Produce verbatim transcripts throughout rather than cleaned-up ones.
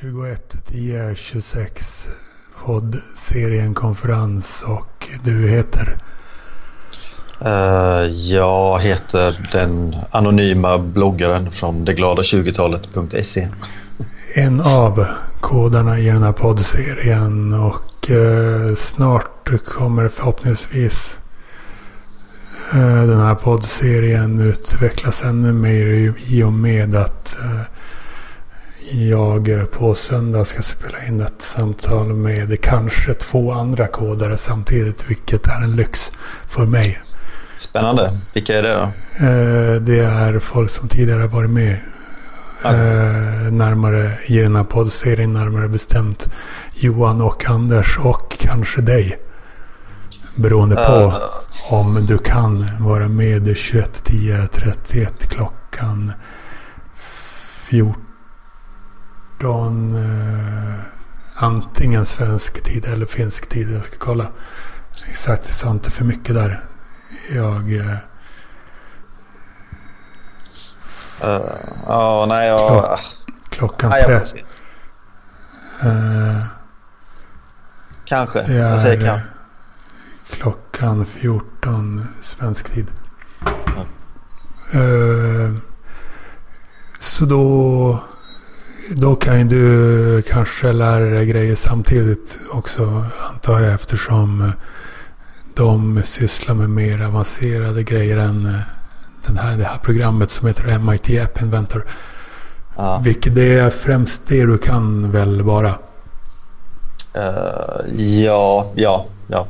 tjugoett tio tjugosex poddserien Konferens, och du heter? Uh, jag heter den anonyma bloggaren från det glada tjugo talet punkt se. En av koderna i den här poddserien, och uh, snart kommer förhoppningsvis uh, den här poddserien utvecklas ännu mer i och med att uh, jag på söndag ska spela in ett samtal med kanske två andra kodare samtidigt, vilket är en lyx för mig. Spännande. Vilka är det då? Det är folk som tidigare varit med ah. närmare i den här poddserien, närmare bestämt Johan och Anders och kanske dig. Beroende på uh. om du kan vara med tjugoett tio trettioett klockan fjorton. Från eh, antingen svensk tid eller finsk tid. Jag ska kolla exakt, det sa inte för mycket där. Jag eh, uh, oh, nej, jag, klock, klockan nej, jag tre eh, kanske är, jag säger kan. Klockan fjorton svensk tid. mm. eh, Så då Då kan du kanske lära dig grejer samtidigt också, antar jag, eftersom de sysslar med mer avancerade grejer än den här, det här programmet som heter M I T App Inventor. Ja. Vilket det är främst det du kan väl vara? Uh, ja, ja, ja.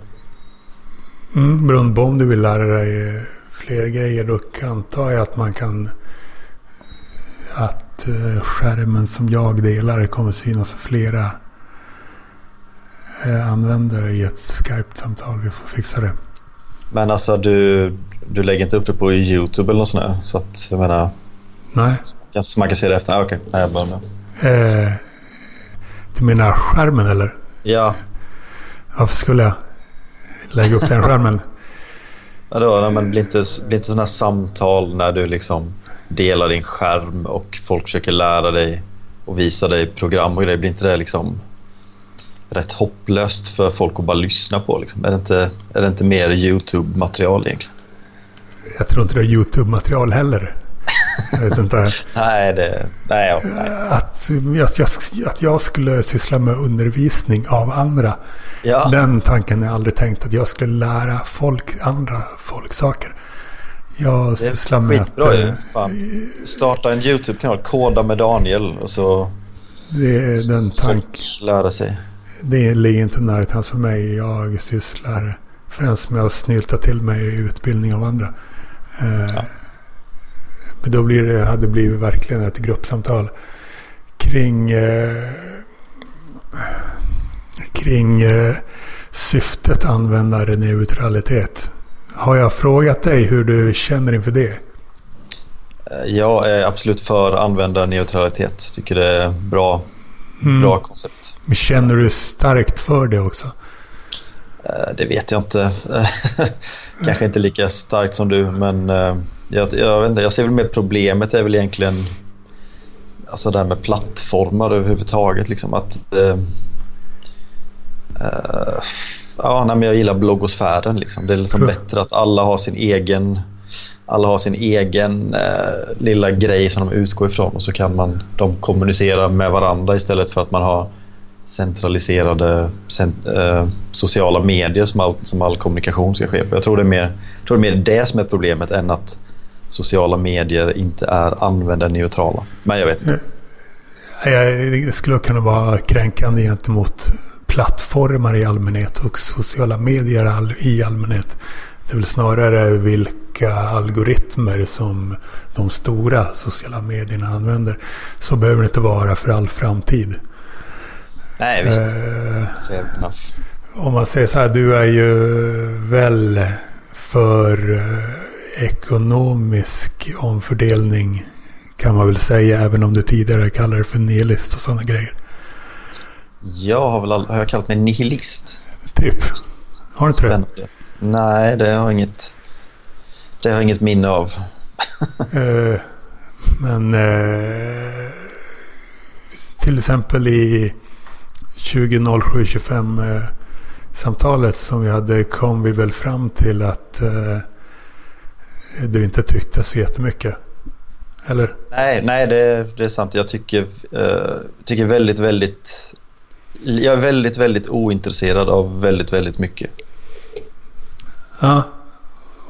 Mm, beroende på om du vill lära dig fler grejer, då antar jag att man kan... att skärmen som jag delar kommer synas för flera användare i ett Skype-samtal. Vi får fixa det. Men alltså du, du lägger inte upp det på YouTube eller något sånt där, så att jag menar... Nej. Man kan se det efter. Ah, okej. Nej, jag börjar med. Eh, du menar skärmen eller? Ja. Varför skulle jag lägga upp den skärmen? Ja då, nej, men blir inte, blir inte sådana här samtal när du liksom delar din skärm och folk försöker lära dig och visa dig program och grejer, blir inte det liksom rätt hopplöst för folk att bara lyssna på liksom? Är det inte, är det inte mer YouTube-material egentligen? Jag tror inte det är YouTube-material heller. Jag vet inte. nej, det, nej, ja, nej. Att, att, jag, att jag skulle syssla med undervisning av andra, ja. Den tanken har jag aldrig tänkt, att jag skulle lära folk andra folk saker. Jag sysslar med att... Starta en YouTube-kanal, Koda med Daniel, och så... Det är den tanken. Lära sig. Det ligger inte nära för mig. Jag sysslar främst med att snylta till mig utbildning av andra. Ja. Men då blir det, hade det blivit verkligen ett gruppsamtal kring... Eh, kring eh, syftet användare neutralitet. Har jag frågat dig hur du känner inför det? Jag är absolut för användarneutralitet. Tycker det är bra, mm. bra koncept. Men känner du starkt för det också? Det vet jag inte. Kanske inte lika starkt som du, men jag, jag vet inte. Jag ser väl mer, problemet är väl egentligen alltså det här med plattformar överhuvudtaget, liksom att eh, eh, ja, nej, men jag gillar bloggosfären liksom. Det är liksom bättre att alla har sin egen alla har sin egen eh, lilla grej som de utgår ifrån, och så kan man de kommunicera med varandra istället för att man har centraliserade cent, eh, sociala medier som all, som all kommunikation ska ske på. Jag tror det är mer jag tror det är mer det som är problemet än att sociala medier inte är användarneutrala. Men jag vet inte. Det skulle kunna vara kränkande gentemot plattformar i allmänhet och sociala medier i allmänhet. Det är väl snarare vilka algoritmer som de stora sociala medierna använder. Så behöver det inte vara för all framtid. Nej, visst. Eh, om man säger så här, du är ju väl för ekonomisk omfördelning, kan man väl säga, även om du tidigare kallade det för nihilist och sådana grejer. Jag har väl all... har jag kallat mig nihilist? Typ. Har du trött? Nej, det har inget det har inget minne av. uh, men uh, till exempel i tjugo noll sju tjugofem samtalet som vi hade kom vi väl fram till att eh, du inte tyckte så jättemycket. Eller? Nej, nej det, det är sant. Jag tycker, eh, tycker väldigt, väldigt... Jag är väldigt, väldigt ointresserad av väldigt, väldigt mycket. Ja.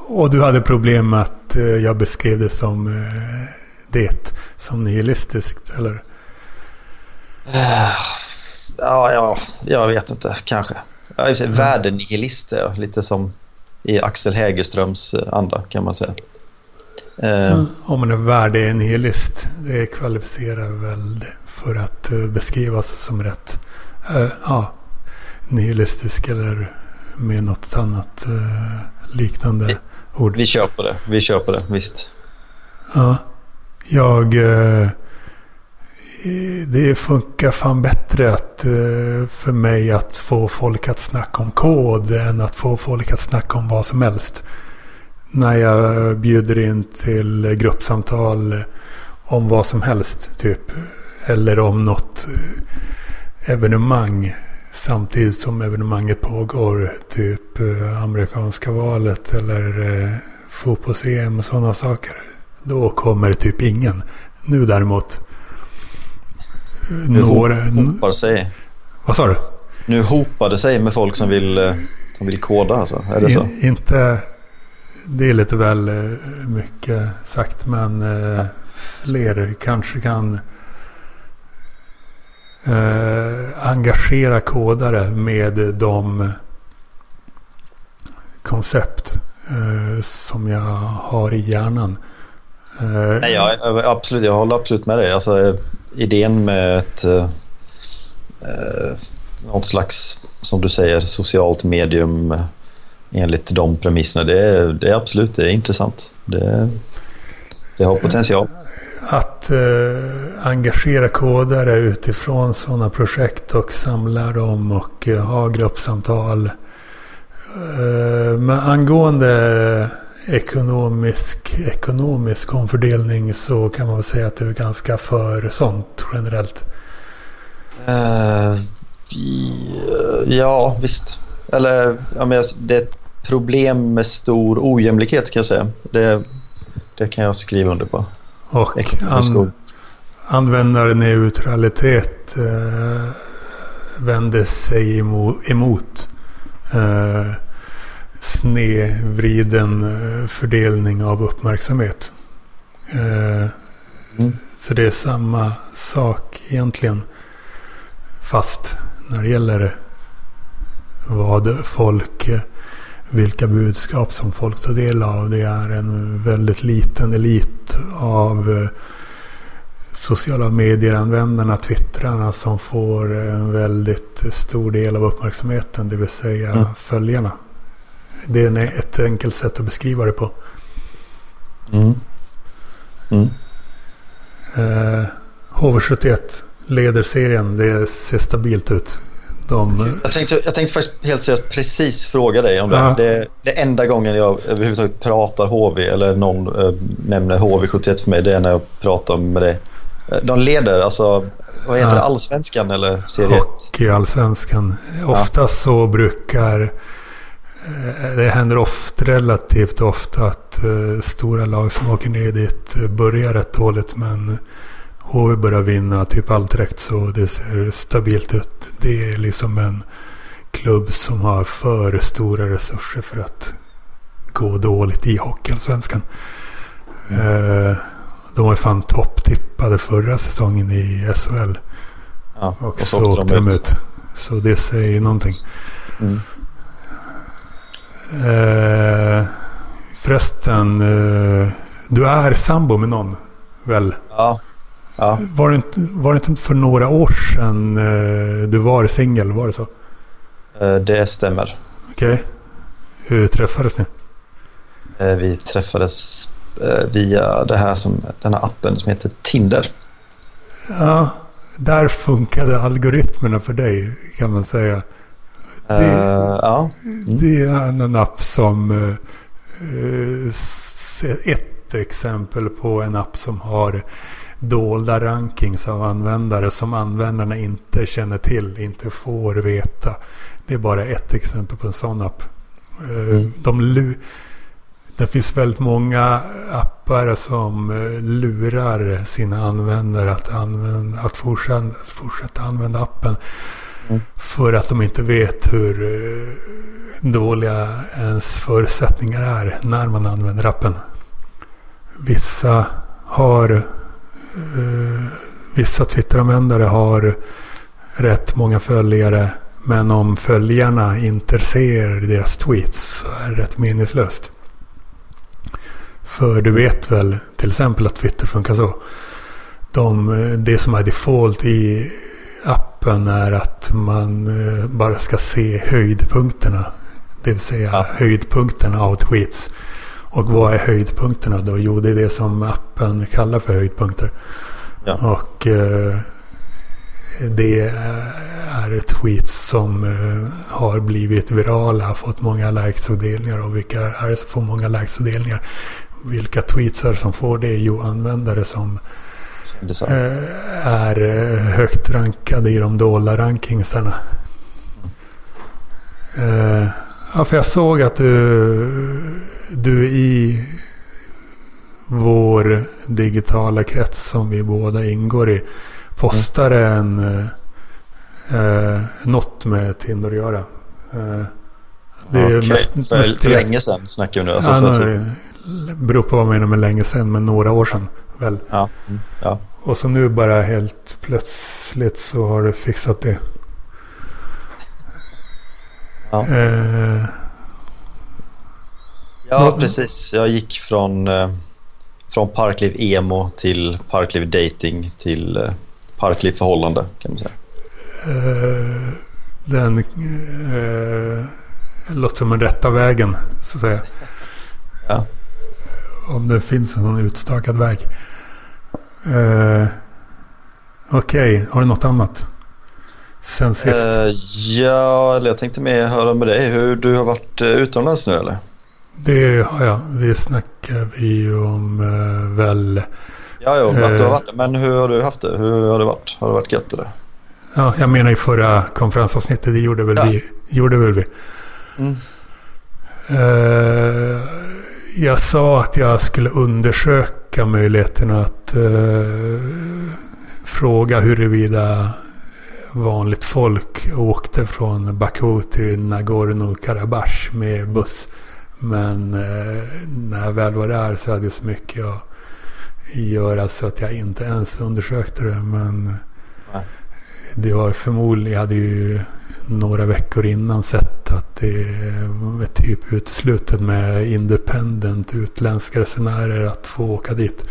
Och du hade problem med att eh, jag beskrev det som eh, det, som nihilistiskt, eller? Eh, ja, ja, jag vet inte. Kanske. Jag vill mm. värdenihilister, lite som i Axel Hägerströms anda kan man säga. Eh, mm. Om man är värdenihilist, det kvalificerar väl för att beskrivas som rätt eh, ja, nihilistisk eller med något annat eh, liknande vi, ord. Vi köper det, vi köper det, visst. Ja, jag... Eh, det funkar fan bättre att, för mig att få folk att snacka om kod än att få folk att snacka om vad som helst. När jag bjuder in till gruppsamtal om vad som helst typ, eller om något evenemang samtidigt som evenemanget pågår, typ amerikanska valet eller fotbolls-E M och sådana saker, då kommer typ ingen. Nu däremot Nu några, hopar sig. Vad sa du? Nu hopar det sig med folk som vill som vill koda alltså. Är det så? In, inte det är lite väl mycket sagt, men eh, fler kanske kan eh, engagera kodare med de koncept eh, som jag har i hjärnan. Eh, Nej, jag, jag absolut jag håller absolut med dig. Alltså idén med ett eh, något slags, som du säger, socialt medium enligt de premisserna, det är, det är absolut, det är intressant, det, det har potential att eh, engagera kodare utifrån sådana projekt och samla dem och eh, ha gruppsamtal eh, men angående ekonomisk, ekonomisk omfördelning så kan man väl säga att du är ganska för sånt generellt. Uh, ja, visst. Eller, ja, men det är ett problem med stor ojämlikhet kan jag säga. Det, det kan jag skriva under på. Och an, användarneutralitet uh, vänder sig emot, emot uh, snedvriden fördelning av uppmärksamhet. Eh, mm. Så det är samma sak egentligen, fast när det gäller vad folk, vilka budskap som folk tar del av, det är en väldigt liten elit av sociala medieranvändarna, twittrarna, som får en väldigt stor del av uppmärksamheten, det vill säga mm. följarna. Det är ett enkelt sätt att beskriva det på. Mm. Mm. Eh, H V sjuttioett leder serien. Det ser stabilt ut. De... Jag, tänkte, jag tänkte faktiskt helt seriöst precis fråga dig om det. Det, det enda gången jag överhuvudtaget pratar H V eller någon äh, nämner H V sjuttioett för mig, det är när jag pratar med dig. De leder, alltså vad heter ja. det? Allsvenskan eller serie ett? Hockey, Allsvenskan. Oftast ja. så brukar det händer ofta, relativt ofta, att uh, stora lag som åker ner dit börjar rätt dåligt, men H V börjar vinna typ allt direkt, så det ser stabilt ut. Det är liksom en klubb som har för stora resurser för att gå dåligt i hockeyallsvenskan. Mm. Uh, de var ju fan topptippade förra säsongen i S H L. Ja, och, och så åkte de ut. ut. Så det säger någonting. Mm. Eh, förresten eh, du är sambo med någon väl? Ja, ja. Var, det inte, var det inte för några år sedan eh, du var singel, var det så? Eh, det stämmer. Okej, okay. Hur träffades ni? Eh, vi träffades eh, via det här som, den här appen som heter Tinder. Ja, där funkade algoritmerna för dig kan man säga. Det, uh, ja. mm. det är en app som eh, ett exempel på en app som har dolda rankings av användare som användarna inte känner till, inte får veta. Det är bara ett exempel på en sån app. Mm. De lu- det finns väldigt många appar som lurar sina användare att, använda, att fortsätta, fortsätta använda appen. Mm. För att de inte vet hur dåliga ens förutsättningar är när man använder appen. Vissa har eh, vissa Twitter-användare har rätt många följare, men om följarna inte ser deras tweets så är det rätt meningslöst. För du vet väl till exempel att Twitter funkar så. De, det som är default i appen är att man bara ska se höjdpunkterna, det vill säga ja. höjdpunkterna av tweets. Och vad är höjdpunkterna då? Jo, det är det som appen kallar för höjdpunkter. Ja. Och eh, det är tweets som eh, har blivit virala, har fått många likes och delningar. Och vilka är det som får många likes och delningar? Vilka tweets är som får det? Jo, användare som eh, är högt rankade i de dolda rankingsarna. Eh, ja, för jag såg att du... Du i vår digitala krets som vi båda ingår i postar en eh, något med Tinder att göra. Eh, det okay. är mest, mest för länge sedan snackar vi nu. Alltså, ja, för att... Det beror på vad man menar med länge sedan, men några år sedan väl. Ja. Mm. Ja. Och så nu bara helt plötsligt så har du fixat det. Ja. Eh, Ja, precis. Jag gick från, eh, från parkliv emo till parkliv dating till eh, parkliv förhållande, kan man säga. Uh, den uh, låter som en rätta vägen, så att säga. Ja. Om det finns en sån utstakad väg. Uh, Okej, okay. Har du något annat sen sist? Uh, ja, eller jag tänkte med höra med dig. Hur du har varit utomlands nu, eller? Det har jag. Vi snackar vi om eh, väl... Ja, jo, eh, att du har varit. Men hur har du haft det? Hur har det varit? Har det varit gött eller? Ja, jag menar i förra konferensavsnittet, det gjorde väl ja. vi. Gjorde väl vi. Mm. Eh, jag sa att jag skulle undersöka möjligheten att eh, fråga huruvida vanligt folk åkte från Baku till Nagorno-Karabach med buss. Men eh, när jag väl var där så hade jag så mycket att göra så att jag inte ens undersökte det. Men Nej. det var förmodligen, jag hade ju några veckor innan sett att det var typ uteslutet med independent utländska resenärer att få åka dit.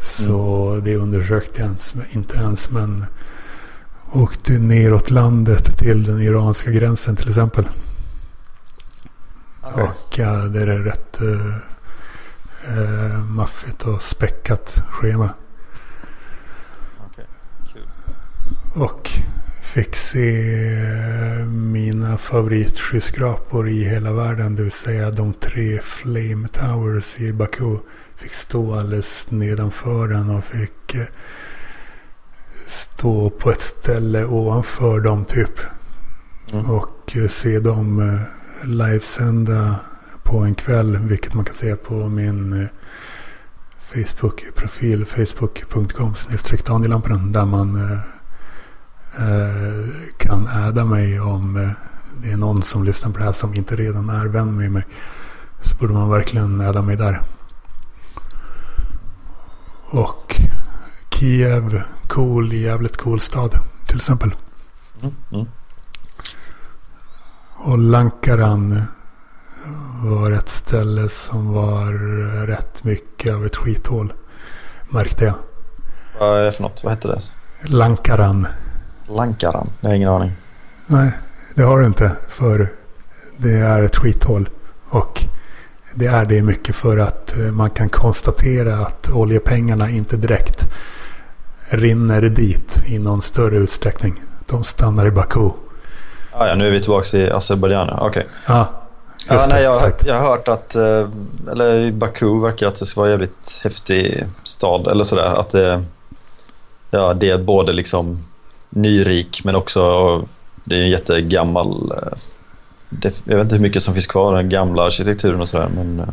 Så mm. det undersökte jag ens, inte ens, men åkte neråt landet till den iranska gränsen till exempel. Okay. Och ja, det är rätt eh, maffigt och späckat schema. Okay. Cool. Och fick se mina favoritskryskrapor i hela världen, det vill säga de tre Flame Towers i Baku. Fick stå alldeles nedanför den och fick eh, stå på ett ställe ovanför dem typ. Mm. Och eh, se dem eh, livesända på en kväll, vilket man kan se på min Facebook-profil facebook punkt com snedstreck Daniel Lampen, där man eh, kan äda mig om eh, det är någon som lyssnar på det här som inte redan är vän med mig, så borde man verkligen äda mig där. Och Kiev, cool, jävligt cool stad till exempel. Mm, mm. Och Lankaran var ett ställe som var rätt mycket av ett skithål, märkte jag. Vad är det för något? Vad heter det? Lankaran. Lankaran? Jag har ingen aning. Nej, det har du inte, för det är ett skithål. Och det är det mycket för att man kan konstatera att oljepengarna inte direkt rinner dit i någon större utsträckning. De stannar i Baku. Ah, ja, nu är vi tillbaka i Azerbajdzjan. Okej. Okay. Ja, ja, nej, jag, jag har hört att eller Baku verkar att det ska vara en jävligt häftig stad eller sådär, att det ja, det är både liksom nyrik, men också det är en jättegammal, det, jag vet inte hur mycket som finns kvar den gamla arkitekturen och sådär, men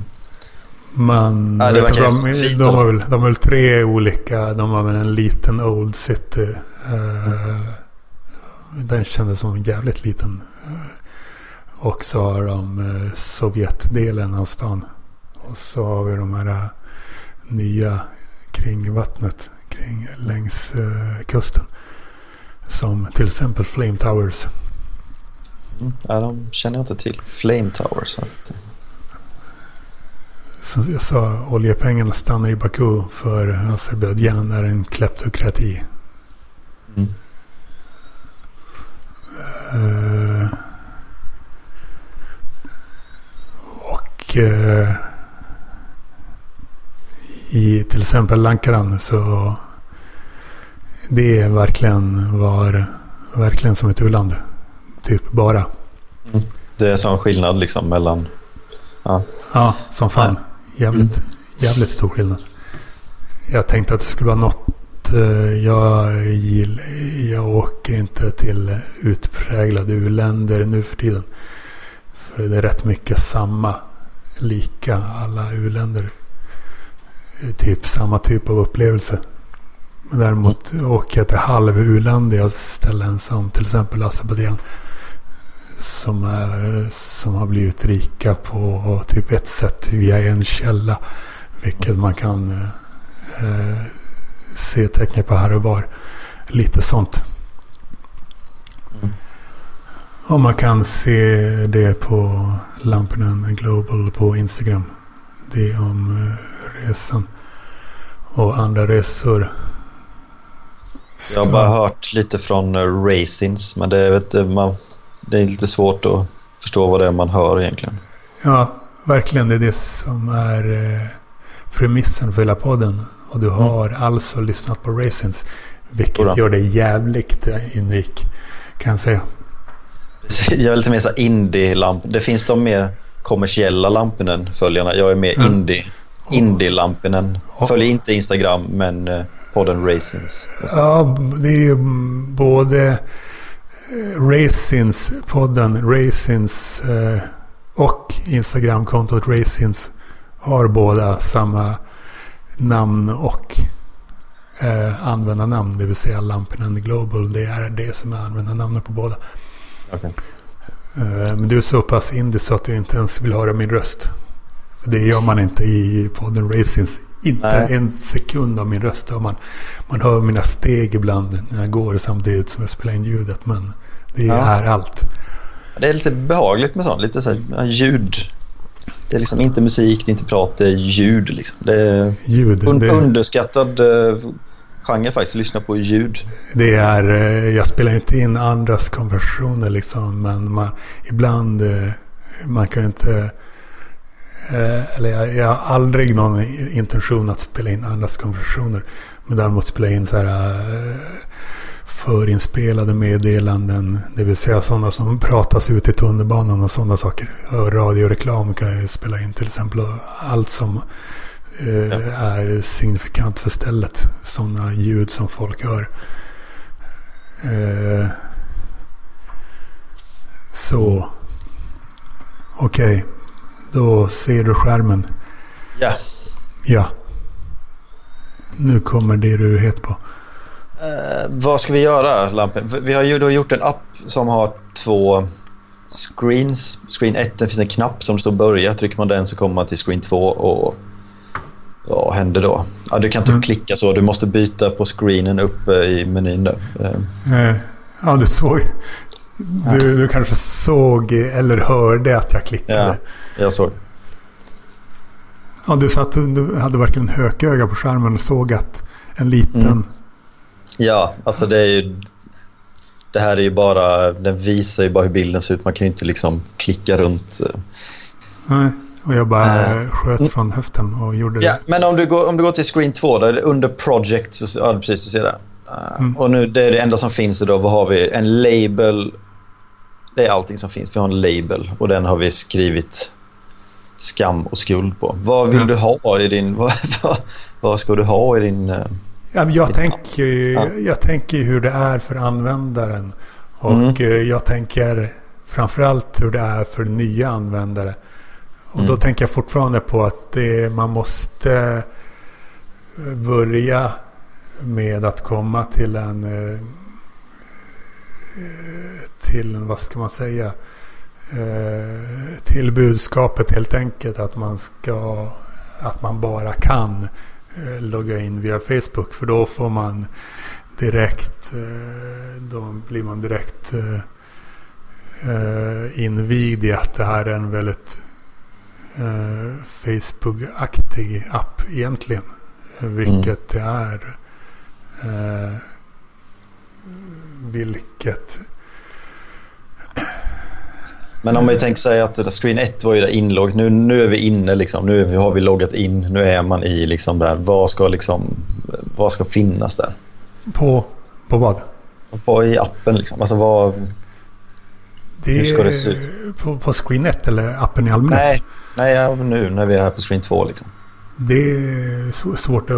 man äh, det vet var de, fint, de, har väl, de har väl tre olika, de har väl en liten Old City, mm. den kändes som en jävligt liten, och så har de Sovjetdelen av stan, och så har vi de här nya kring vattnet, kring längs kusten, som till exempel Flame Towers. Mm, ja, de känner jag inte till. Flame Towers. Så jag sa, oljepengarna stannar i Baku för Azerbajdzjan är en kleptokrati. Mm. Uh, och uh, i till exempel Lankaran, så det är verkligen var verkligen som ett u-land typ bara. Mm. Det är sån skillnad liksom mellan ja, ja som fan jävligt mm. jävligt stor skillnad. Jag tänkte att det skulle vara något. Jag, gillar, jag åker inte till utpräglade u-länder nu för tiden, för det är rätt mycket samma, lika alla u-länder, typ samma typ av upplevelse. Men däremot åker jag till halv u-ländiga ställen som till exempel Azerbajdzjan, som, är, som har blivit rika på typ ett sätt via en källa, vilket man kan eh, se tecknet på här och var, lite sånt. Mm. Och man kan se det på Lampen and Global på Instagram, det om resan och andra resor. Så. Jag har bara hört lite från racings, men det, vet, man, det är lite svårt att förstå vad det är man hör egentligen. Ja, verkligen, det är det som är eh, premissen för hela podden. Och du har mm. alltså lyssnat på Raisins, vilket Bra. Gör det jävligt unik, kan jag säga. Jag är lite mer så indie-lamp. Det finns de mer kommersiella lampinen följarna. Jag är mer mm. indie, indie-lampinen. Oh. Följer inte Instagram, men podden Raisins. Ja, det är ju både Raisins, podden Raisins och Instagram-kontot Raisins har båda samma namn och eh, användarnamn, det vill säga Lampen and Global, det är det som är användarnamnet på båda. Okay. Eh, men du är så pass indie så att du inte ens vill höra min röst. För det gör man inte i podden Racings. Inte Nej. En sekund av min röst. Man, man hör mina steg ibland när jag går samtidigt som jag spelar in ljudet, men det ja. Är allt. Det är lite behagligt med sånt, lite så här ljud. Det är liksom inte musik, det är inte prat, det är ljud liksom. Det är ljud, un- det... underskattad uh, genre faktiskt, lyssna på ljud. Det är, uh, jag spelar inte in andras konversationer liksom, men man, ibland, uh, man kan inte, uh, eller jag, jag har aldrig någon intention att spela in andras konversationer, men däremot spela in så här uh, förinspelade meddelanden, det vill säga sådana som pratas ut i tunnelbanan och sådana saker. Radioreklam kan jag spela in till exempel, allt som eh, ja. Är signifikant för stället, sådana ljud som folk hör. Eh, så okej, okay. Då ser du skärmen. Ja. Ja. Nu kommer det du heter på. Eh, vad ska vi göra, Lampen? Vi har ju då gjort en app som har två screens. Screen ett, det finns en knapp som står börja. Trycker man den så kommer man till screen två. Och vad ja, händer då? Ja, du kan inte mm. klicka så, du måste byta på screenen uppe i menyn där. Eh, ja, du såg du, du kanske såg eller hörde att jag klickade. Ja, jag såg. Ja, du satt, du hade verkligen hököga på skärmen och såg att en liten mm. Ja, alltså det är ju, det här är ju bara, den visar ju bara hur bilden ser ut, man kan ju inte liksom klicka runt. Nej, och jag bara äh, sköt från höften och gjorde ja, det. Men om du går, om du går till screen två då, under project, så ja, precis, du ser det. Mm. Och nu, det är det enda som finns då, vad har vi? En label, det är allting som finns, vi har en label och den har vi skrivit skam och skuld på. Vad vill mm. du ha i din, vad, vad, vad ska du ha i din... Jag tänker ju jag tänker hur det är för användaren och mm. jag tänker framförallt hur det är för nya användare. Och mm. då tänker jag fortfarande på att det, man måste börja med att komma till en till vad ska man säga till budskapet helt enkelt att man ska att man bara kan logga in via Facebook, för då får man direkt då blir man direkt invigd i att det här är en väldigt Facebook-aktig app egentligen, vilket mm. det är vilket men om vi tänker sig att screen ett var ju där inlogg, nu, nu är vi inne liksom, nu har vi loggat in, nu är man i liksom där, vad ska liksom vad ska finnas där? På, på vad? På, i appen liksom, alltså vad det, hur ska det se ut? På, på screen ett eller appen i allmänhet? Nej, nej ja, nu när vi är här på screen två liksom. Det är svårt att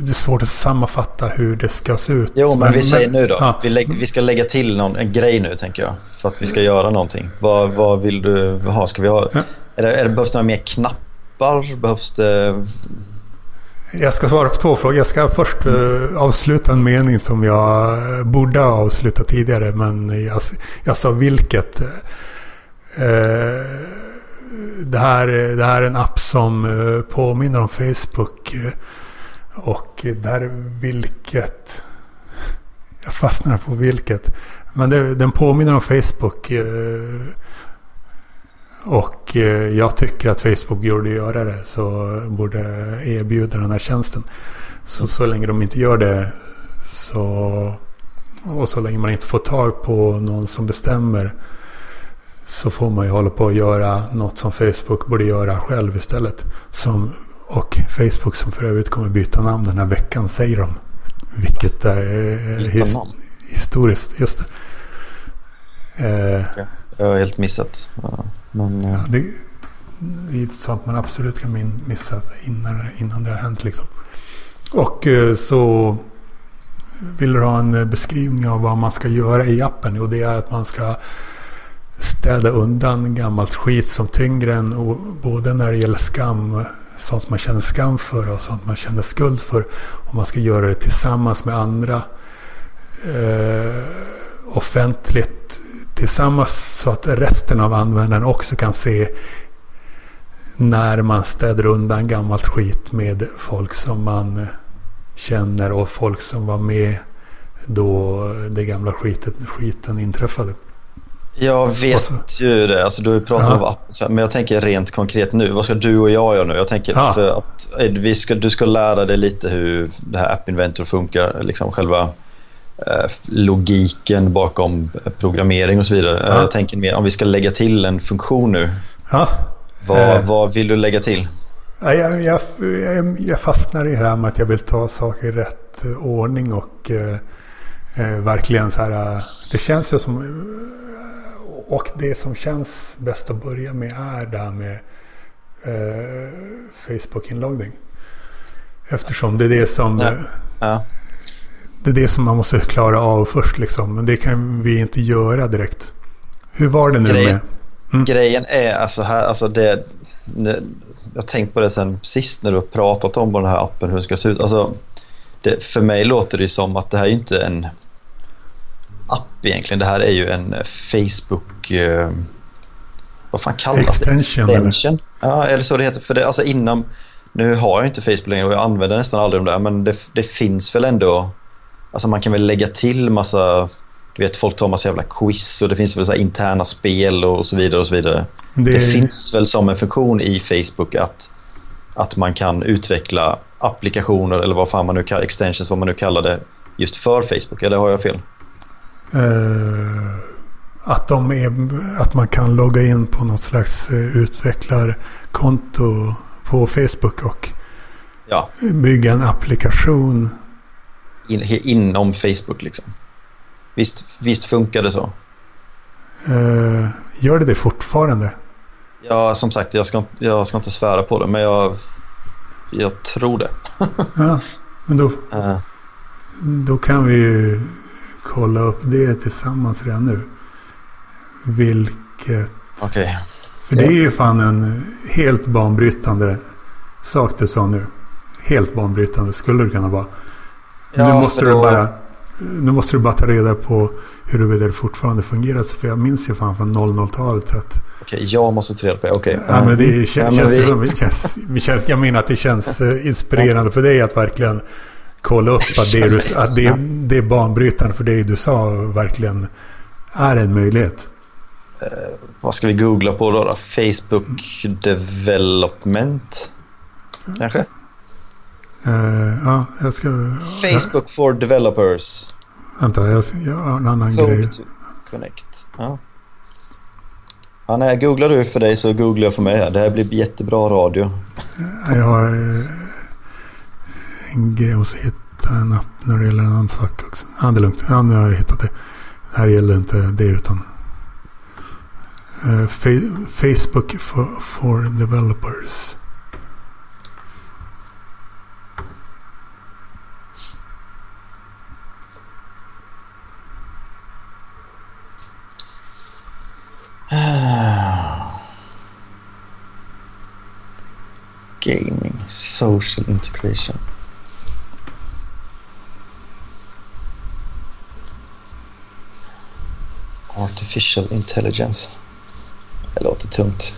det är svårt att sammanfatta hur det ska se ut. Jo, men, men vi säger nu då. Ja. Vi, lä- vi ska lägga till någon, en grej nu, tänker jag. För att vi ska göra någonting. Vad, vad vill du ha? Ska vi ha? Ja. Är det, är det, behövs det några mer knappar? Behövs det... Jag ska svara på två frågor. Jag ska först mm. avsluta en mening som jag borde avsluta tidigare. Men jag, jag sa vilket... Eh, det, här, det här är en app som påminner om Facebook... och där vilket jag fastnar på vilket men det, den påminner om Facebook och jag tycker att Facebook borde göra det, så borde erbjuda den här tjänsten, så, så länge de inte gör det så, och så länge man inte får tag på någon som bestämmer så får man ju hålla på att göra något som Facebook borde göra själv istället, som och Facebook som för övrigt kommer byta namn den här veckan, säger de. Vilket är his- historiskt, just det. Eh, okay. Jag har helt missat. Ja, men, ja, det, det är sånt man absolut kan missa innan, innan det har hänt. Liksom. Och eh, så vill du ha en beskrivning av vad man ska göra i appen. Och det är att man ska städa undan gammalt skit som tyngre än och, både när det gäller skam, sånt man känner skam för och sånt man känner skuld för, och man ska göra det tillsammans med andra eh, offentligt tillsammans så att resten av användaren också kan se när man städar undan gammalt skit med folk som man känner och folk som var med då det gamla skitet, skiten inträffade. Jag vet ju det, alltså du pratar om appen, men jag tänker rent konkret nu, vad ska du och jag göra nu? Jag tänker ja. för att vi ska, du ska lära dig lite hur det här App Inventor funkar, liksom själva eh, logiken bakom programmering och så vidare. Ja. Jag tänker mer, om vi ska lägga till en funktion nu, ja. vad, eh. vad vill du lägga till? Ja, jag, jag, jag fastnar i det här med att jag vill ta saker i rätt ordning och eh, verkligen så här, det känns ju som... Och det som känns bäst att börja med är det här med eh, Facebook-inloggning. Eftersom det är det som ja. Ja. det är det som man måste klara av först liksom. Men det kan vi inte göra direkt. Hur var det nu Grej, med? Mm. Grejen är alltså här, alltså det, det, jag tänkte på det sen sist när du har pratat om den här appen, hur det ska se ut. Alltså, det, för mig låter det som att det här är inte en app egentligen, det här är ju en Facebook eh, vad fan kallas extension, det? Extension. Eller? Ja, eller så det heter, för det, alltså innan nu har jag inte Facebook längre och jag använder nästan aldrig de där, men det, det finns väl ändå, alltså man kan väl lägga till massa, du vet folk tar massa jävla quiz och det finns väl så här interna spel och så vidare och så vidare. Det, det finns väl som en funktion i Facebook att att man kan utveckla applikationer eller vad fan man nu kallar extensions, vad man nu kallar det just för Facebook, eller har jag fel? Uh, att, de är, att man kan logga in på något slags uh, utvecklarkonto på Facebook och ja. bygga en applikation in, inom Facebook liksom. Visst, visst funkar det så? Uh, gör det det fortfarande? Ja, som sagt, jag ska, jag ska inte svära på det, men jag Jag tror det. Ja, men då, uh. då kan vi ju kolla upp det tillsammans redan nu. Vilket... Okay. För det är ju fan en helt banbrytande sak du sa nu. Helt banbrytande skulle du kunna vara. Ja, nu, måste då... du bara, nu måste du bara ta reda på hur det fortfarande fungerar. För jag minns ju fan från noll noll-talet att... Okej, jag måste ta reda på det. Okej. Ja, men det känns, ja, men vi... som, känns, känns, jag menar att det känns inspirerande för dig att verkligen kolla upp att det, du, att det, det är banbrytande för det du sa verkligen är en möjlighet. Eh, vad ska vi googla på då? då? Facebook development kanske? Uh, ja, jag ska... Facebook for developers. Vänta, jag, jag har en annan Code grej. Connect. Ja. Ja, när jag googlar du för dig så googlar jag för mig här. Det här blir jättebra radio. Jag har en grej att hitta en app när det gäller en annan sak också. Ja, det är lugnt. Ja, nu har jag hittat det. Det här gäller inte det utan... Uh, fe- Facebook for, for developers. Gaming, social integration. Artificial intelligence. Det låter tungt.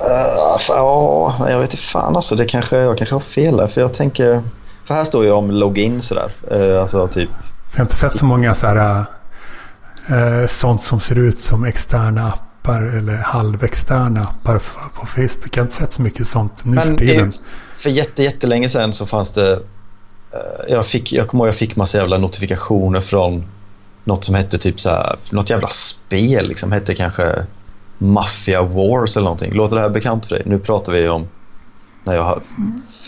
Uh, fan, åh, jag vet inte fan alltså, det kanske, jag kanske har fel där, för jag tänker, för här står ju om login sådär. Uh, alltså, typ. Jag har inte sett så många så här, uh, sånt som ser ut som externa app. Eller halvexterna appar på Facebook. Jag har inte sett så mycket sånt nu för tiden. För jätte, jättelänge sedan så fanns det... Jag, fick, jag kommer ihåg jag fick massa jävla notifikationer från något som hette typ så här, något jävla spel liksom. Hette kanske Mafia Wars eller någonting. Låter det här bekant för dig? Nu pratar vi om när jag har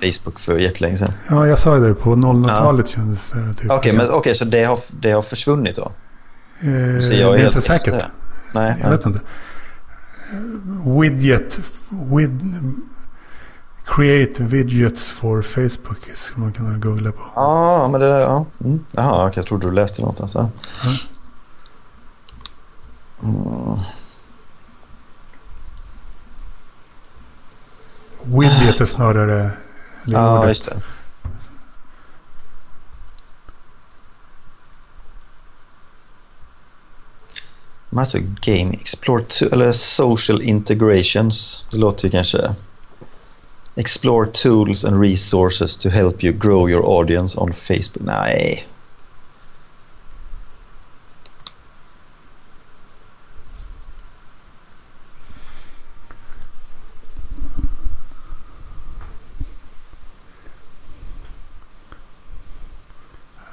Facebook för jättelänge sedan. Ja, jag sa ju det. På noll noll-talet ja. Kändes det typ... Okej, okay, men okay, så det har, det har försvunnit då? Eh, så jag är, är inte säkert. Det. Nej, jag nej. vet inte. Widget wid, create widgets for Facebook ska man kunna googla på. Ja, ah, men det där ja. Mm. Jaha, okay, jag trodde du läste något alltså. Mm. Mm. Widget är snarare det ah, ordet. Just det. Alltså game explore to, eller social integrations. Det låter ju kanske explore tools and resources to help you grow your audience on Facebook. Nej.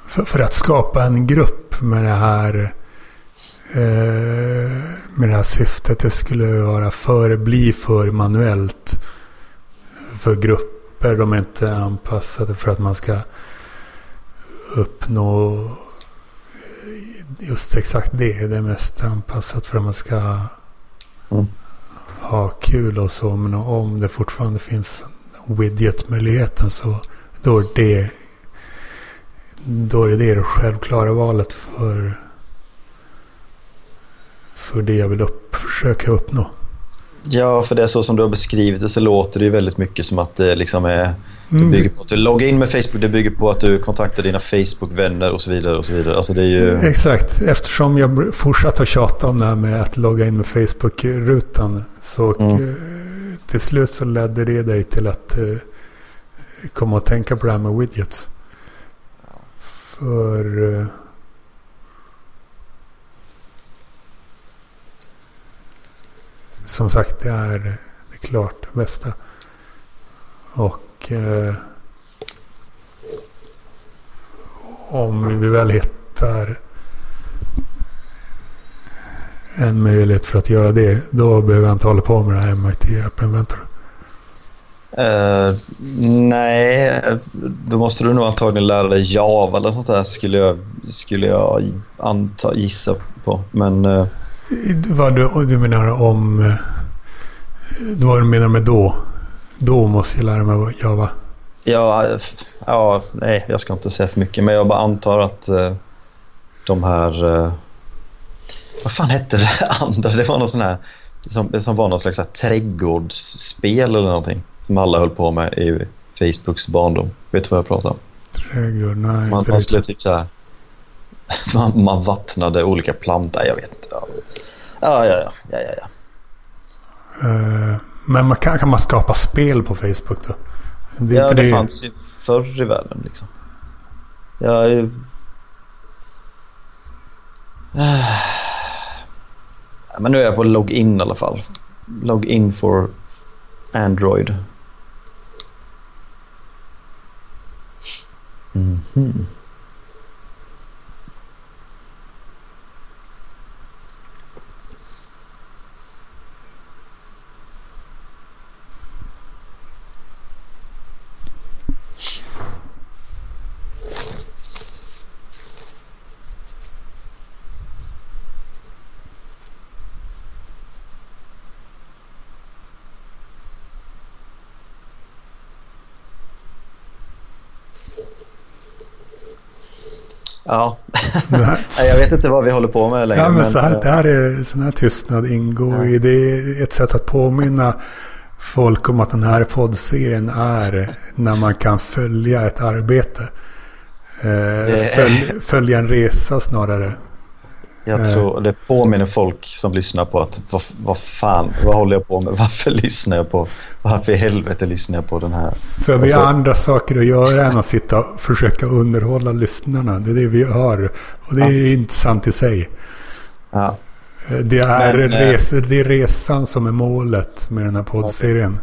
För, för att skapa en grupp med det här med det här syftet, det skulle vara för, bli för manuellt för grupper, de är inte anpassade för att man ska uppnå just exakt det, det är mest anpassat för att man ska mm. ha kul och så, men om det fortfarande finns widget-möjligheten så då är det då är det det självklara valet för för det jag vill upp, försöka uppnå. Ja, för det är så som du har beskrivit det så låter det ju väldigt mycket som att det liksom är du bygger på att du loggar in med Facebook, det bygger på att du kontaktar dina Facebook-vänner och så vidare och så vidare. Alltså det är ju... Exakt, eftersom jag fortsatt har tjatat om det här med att logga in med Facebook-rutan så mm. till slut så ledde det dig till att uh, komma och tänka på det här med widgets. För... Uh, som sagt, det är det klart bästa. Och eh, om vi väl hittar en möjlighet för att göra det, då behöver jag inte hålla på med det här M I T App Inventor. Uh, nej, då måste du nog antagligen lära dig Java eller sånt där, skulle jag, skulle jag anta, gissa på. Men uh... vad du, du menar om vad du menar med då då måste jag lära mig Java. Ja, ja, nej, jag ska inte säga för mycket, men jag bara antar att uh, de här uh, vad fan hette det andra? Det var någon sån här som, som var någon slags här, trädgårdsspel eller någonting som alla höll på med i Facebooks barndom. Vet du vad jag pratar om? Trädgård, nej. Man, man skulle typ så här man, man vattnade olika plantor, jag vet inte. Ja, ja, ja, ja, ja, ja. Uh, men man kan, kan man skapa spel på Facebook då? Det, ja, för det, det fanns ju förr i världen liksom. Jag uh, men nu är jag på login i alla fall. Login for Android. Mm-hmm. Ja, jag vet inte vad vi håller på med längre. Ja, men, men så här, det här är sån här tystnad ingår i. Ja. Det är ett sätt att påminna folk om att den här poddserien är när man kan följa ett arbete. Följ, följa en resa snarare. Jag tror det påminner folk som lyssnar på att vad, vad fan, vad håller jag på med? Varför lyssnar jag på? Varför i helvete lyssnar jag på den här? För vi har andra saker att göra än att sitta och försöka underhålla lyssnarna. Det är det vi har. Och det är ja. intressant i sig. Ja. Det, är men, res, det är resan som är målet med den här poddserien.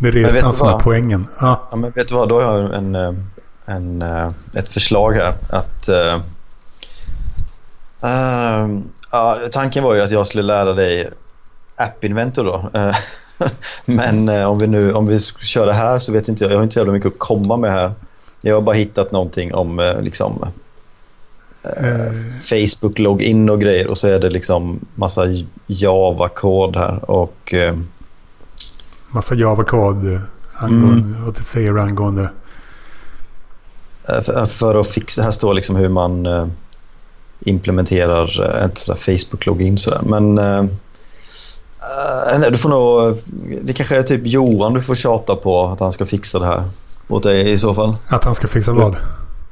Det är resan som är poängen. Ja. Ja, men vet du vad, då har jag en, en, ett förslag här. Att... Uh, uh, tanken var ju att jag skulle lära dig App Inventor då. Uh, men uh, om vi nu om vi kör det här så vet inte jag jag har inte jävla mycket att komma med här. Jag har bara hittat någonting om uh, liksom uh, uh. Facebook login och grejer, och så är det liksom massa Java-kod här och uh, massa Java-kod angående mm. och det säger angående uh, för, för att fixa här står liksom hur man uh, implementerar ett sådär Facebook-login sådär. Men äh, nej, du får nog, det kanske är typ Johan du får tjata på att han ska fixa det här åt dig i så fall. Att han ska fixa vad?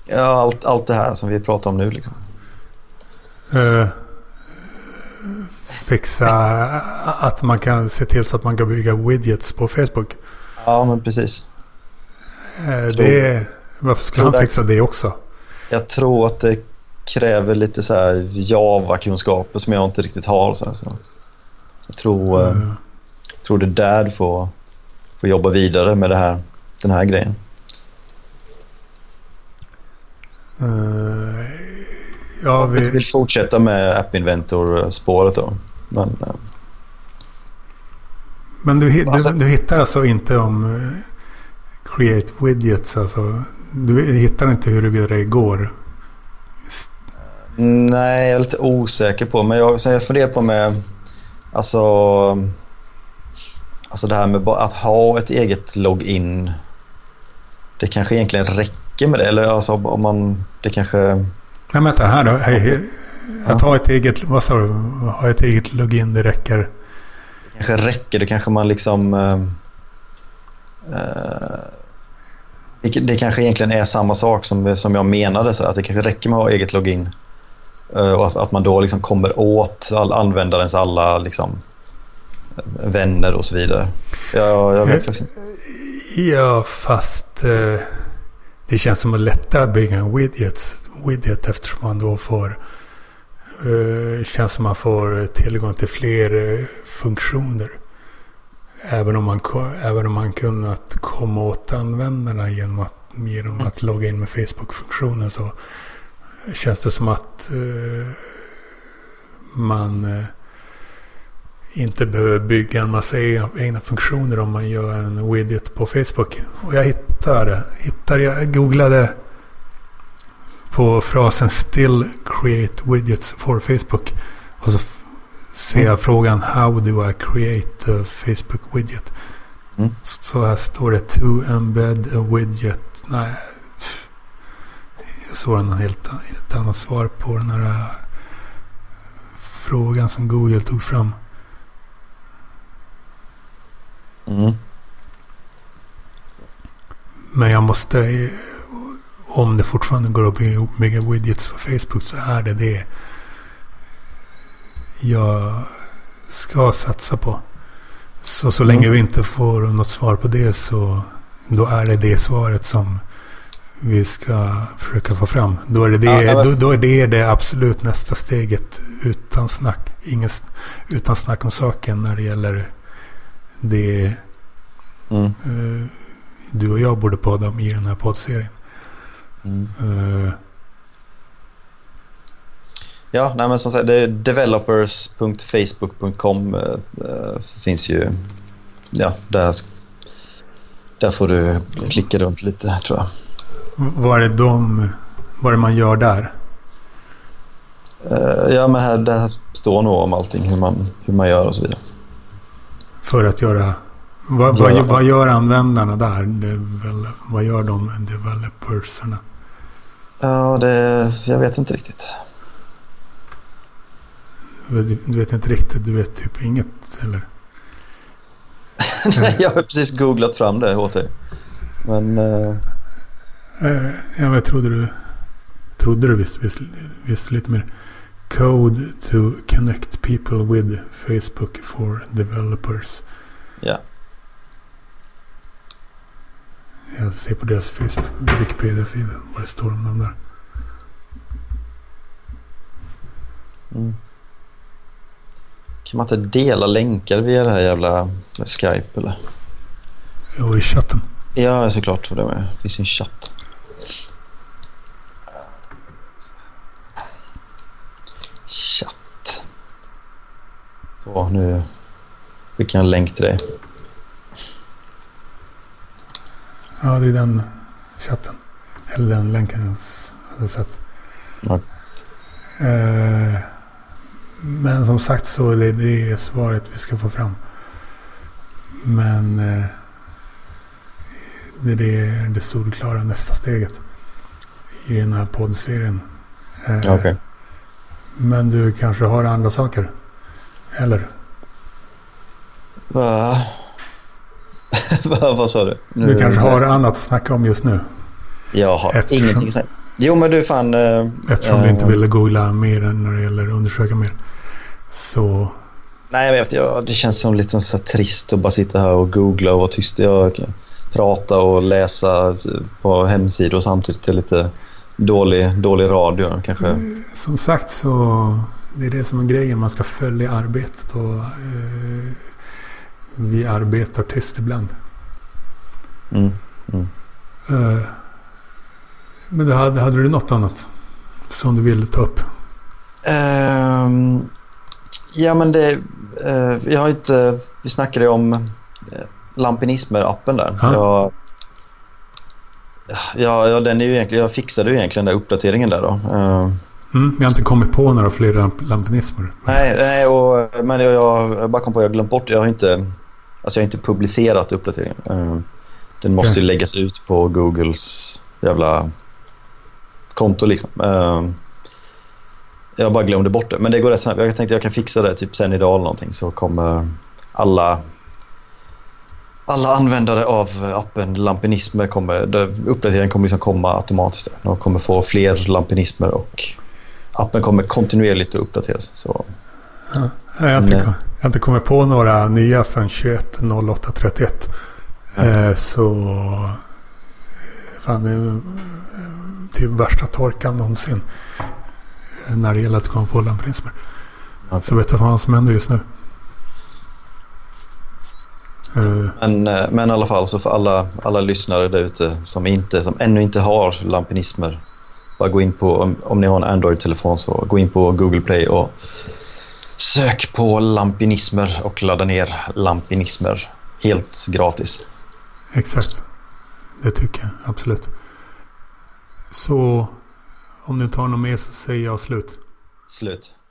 Ja, allt, allt det här som vi pratar om nu liksom. Uh, fixa att man kan se till så att man kan bygga widgets på Facebook. Ja, men precis. Uh, det, varför skulle han det, fixa det också? Jag tror att det kräver lite så här Java-kunskaper som jag inte riktigt har så här, så. Jag tror mm. eh, tror det där du får, får jobba vidare med det här, den här grejen. Uh, ja, vi... Jag vill fortsätta med App Inventor-spåret då. Men, eh. Men du, du, du hittar alltså inte om Create Widgets alltså. Du hittar inte hur det vidare går. Nej, jag är lite osäker på, men jag, jag funderar på med alltså, alltså det här med att ha ett eget login, det kanske egentligen räcker med det, eller alltså om man det kanske. Nej, men det här då, att ha ett eget, vad sa du, ha ett eget login, det räcker. Det kanske räcker, det kanske man liksom eh, det, det kanske egentligen är samma sak som, som jag menade, så att det kanske räcker med att ha eget login. Och att man då liksom kommer åt all användarens alla liksom vänner och så vidare. Ja, jag vet faktiskt. Ja, fast eh, det känns som att lättare att bygga en widget, widget eftersom man då får eh, känns som man får tillgång till fler eh, funktioner. Även om man även om man kunnat komma åt användarna genom att genom att logga in med Facebook-funktionen, så känns det som att uh, man uh, inte behöver bygga en massa egna funktioner om man gör en widget på Facebook. Och jag hittade, hittade jag googlade på frasen still create widgets for Facebook och så f- ser jag frågan how do I create a Facebook widget. Mm. Så här står det to embed a widget. Nej, jag såg en helt, helt annat svar på den här frågan som Google tog fram. Mm. Men jag måste, om det fortfarande går att bygga widgets på Facebook, så är det det jag ska satsa på. Så så länge vi inte får något svar på det, så då är det det svaret som vi ska försöka få fram. Då är det det, ja, då, då är det, det absolut nästa steget utan snack, ingen, utan snack om saken när det gäller det. Mm. uh, du och jag borde podda om i den här poddserien. Mm. Uh, Ja, nej, men som sagt, det är developers punkt facebook punkt com äh, finns ju, ja, där, där får du klicka runt lite, tror jag. Vad är det de, vad är det man gör där? Äh, ja, men här, där står nog om allting, hur man, hur man gör och så vidare. För att göra, vad, vad, vad gör användarna där? Devel, vad gör de developerserna? Ja, det, jag vet inte riktigt. Du vet inte riktigt, du vet typ inget, eller? Nej, jag har precis googlat fram det åt dig. Men uh... ja, men jag trodde du trodde du visste visst, visst lite mer. Code to connect people with Facebook for developers. Ja. Jag ser på deras Facebook Wikipedia-sida vad det står om dem där. Mm. Kan man inte dela länkar via det här jävla Skype, eller? Jo, i chatten. Ja, såklart, för det med. Det finns en chatt. Chatt. Så, nu skickar jag en länk till dig. Ja, det är den chatten. Eller den länken jag hade sett. Ja. Eh... Men som sagt, så är det svaret vi ska få fram. Men eh, det är det solklara nästa steget i den här poddserien. Eh, Okej. Okay. Men du kanske har andra saker? Eller? Va? Vad sa du? Nu, du kanske har annat att snacka om just nu? Jag har Eftersom... ingenting att säga. Jo, men du fan... Eh, Eftersom vi eh, inte ville googla mer än när det gäller undersöka mer. Så... Nej, men efter, ja, det känns som lite så trist att bara sitta här och googla och vara tyst. Jag kan prata och läsa på hemsidor samtidigt till lite dålig, dålig radio kanske. Som sagt, så det är det som är grejen. Man ska följa arbetet och eh, vi arbetar tyst ibland. Mm, mm. Eh, Men det hade, hade du något annat som du ville ta upp? Um, ja, men det... Uh, jag har inte... Vi snackade om uh, Lampinismer-appen där. Ah. Jag, ja, ja, den är ju egentligen... Jag fixade ju egentligen den där uppdateringen där då. Uh, mm, jag har inte kommit på några fler lamp- Lampinismer. Nej, nej och, men jag, jag bara kom på att jag glömt bort. Jag har inte... Alltså jag har inte publicerat uppdateringen. Uh, den måste okay. ju läggas ut på Googles jävla... konto liksom. Uh, jag bara glömde bort det, men det går rätt snabbt. Jag tänkte jag kan fixa det typ sen idag eller någonting, så kommer alla alla användare av appen Lampinismer kommer, uppdateringen kommer liksom komma automatiskt. De kommer få fler Lampinismer och appen kommer kontinuerligt att uppdateras. Så. Ja, jag har inte, kom, jag har inte kommit på några nya sedan tjugoett noll åtta trettioett. Mm. Uh, så fan det typ värsta torkan någonsin när det gäller att komma på Lampinismer. Okay. Så vet du vad som händer just nu. Men, men i alla fall, så för alla, alla lyssnare där ute som, inte, som ännu inte har Lampinismer, bara gå in på, om, om ni har en Android-telefon, så gå in på Google Play och Sök på Lampinismer och ladda ner Lampinismer helt gratis. Exakt, det tycker jag, absolut. Så om ni tar något mer så säger jag slut. Slut.